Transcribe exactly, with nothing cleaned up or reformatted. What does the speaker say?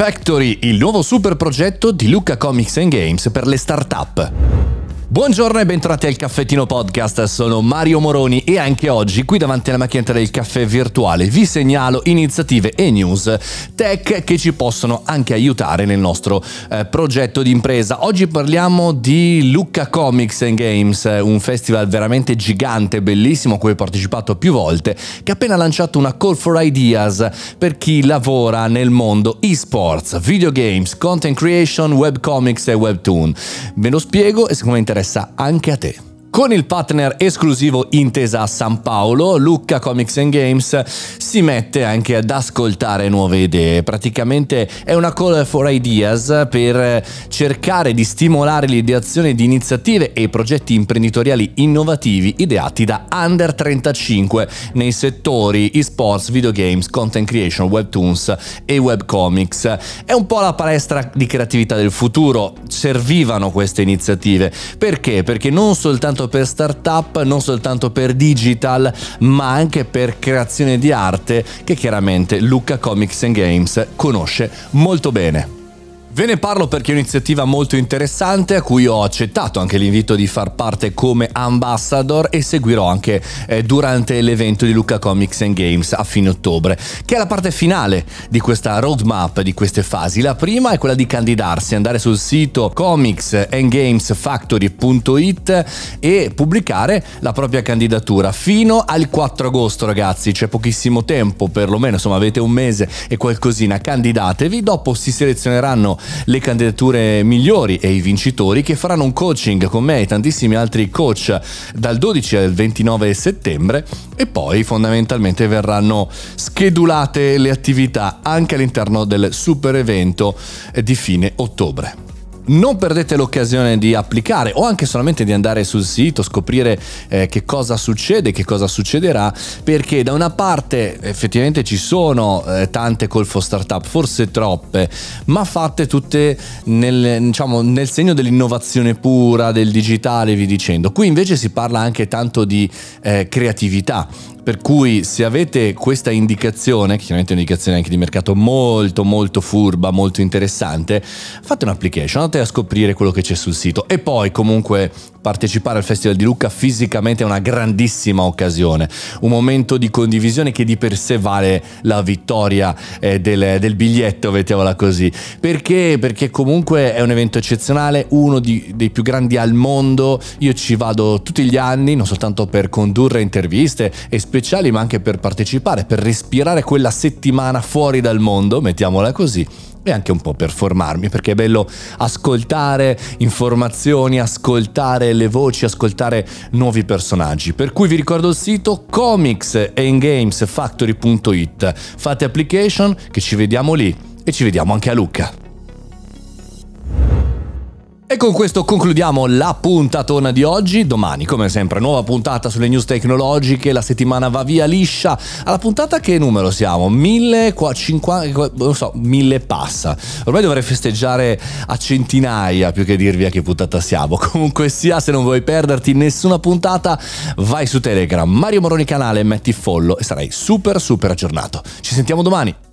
Factory, il nuovo super progetto di Lucca Comics and Games per le start-up. Buongiorno e bentornati al Caffettino Podcast, sono Mario Moroni e anche oggi qui davanti alla macchinetta del caffè virtuale vi segnalo iniziative e news tech che ci possono anche aiutare nel nostro eh, progetto di impresa. Oggi parliamo di Lucca Comics and Games, un festival veramente gigante, bellissimo, a cui ho partecipato più volte, che ha appena lanciato una call for ideas per chi lavora nel mondo esports, videogames, content creation, webcomics e webtoon. Ve lo spiego e secondo me interessa anche a te. Con il partner esclusivo Intesa Sanpaolo, Lucca Comics and Games si mette anche ad ascoltare nuove idee. Praticamente è una call for ideas per cercare di stimolare l'ideazione di iniziative e progetti imprenditoriali innovativi ideati da under trentacinque nei settori esports, videogames, content creation, webtoons e webcomics. È un po' la palestra di creatività del futuro. Servivano queste iniziative. Perché? Perché non soltanto per startup, non soltanto per digital, ma anche per creazione di arte, che chiaramente Lucca Comics and Games conosce molto bene. Ve ne parlo perché è un'iniziativa molto interessante a cui ho accettato anche l'invito di far parte come ambassador e seguirò anche eh, durante l'evento di Lucca Comics and Games a fine ottobre, che è la parte finale di questa roadmap, di queste fasi. La prima è quella di candidarsi, andare sul sito comics and games factory punto it e pubblicare la propria candidatura fino al quattro agosto, ragazzi, c'è pochissimo tempo, perlomeno, insomma avete un mese e qualcosina, candidatevi, dopo si selezioneranno le candidature migliori e i vincitori che faranno un coaching con me e tantissimi altri coach dal dodici al ventinove settembre e poi fondamentalmente verranno schedulate le attività anche all'interno del super evento di fine ottobre. Non perdete l'occasione di applicare o anche solamente di andare sul sito, scoprire eh, che cosa succede, che cosa succederà, perché da una parte effettivamente ci sono eh, tante call for startup, forse troppe, ma fatte tutte nel, diciamo, nel segno dell'innovazione pura, del digitale, vi dicendo. Qui invece si parla anche tanto di eh, creatività. Per cui se avete questa indicazione, che chiaramente è un'indicazione anche di mercato molto molto furba, molto interessante, fate un'application, andate a scoprire quello che c'è sul sito. E poi comunque partecipare al Festival di Lucca fisicamente è una grandissima occasione, un momento di condivisione che di per sé vale la vittoria eh, del, del biglietto, mettiamola così. Perché? Perché comunque è un evento eccezionale, uno di, dei più grandi al mondo. Io ci vado tutti gli anni, non soltanto per condurre interviste e speciali, ma anche per partecipare, per respirare quella settimana fuori dal mondo, mettiamola così, e anche un po' per formarmi, perché è bello ascoltare informazioni, ascoltare le voci, ascoltare nuovi personaggi. Per cui vi ricordo il sito comics and games factory punto it, fate application, che ci vediamo lì e ci vediamo anche a Lucca. E con questo concludiamo la puntatona di oggi. Domani, come sempre, nuova puntata sulle news tecnologiche, la settimana va via liscia. Alla puntata che numero siamo? Mille, qua, cinquanta, non so, mille passa. Ormai dovrei festeggiare a centinaia più che dirvi a che puntata siamo. Comunque sia, se non vuoi perderti nessuna puntata, vai su Telegram, Mario Moroni canale, metti follow e sarai super super aggiornato. Ci sentiamo domani.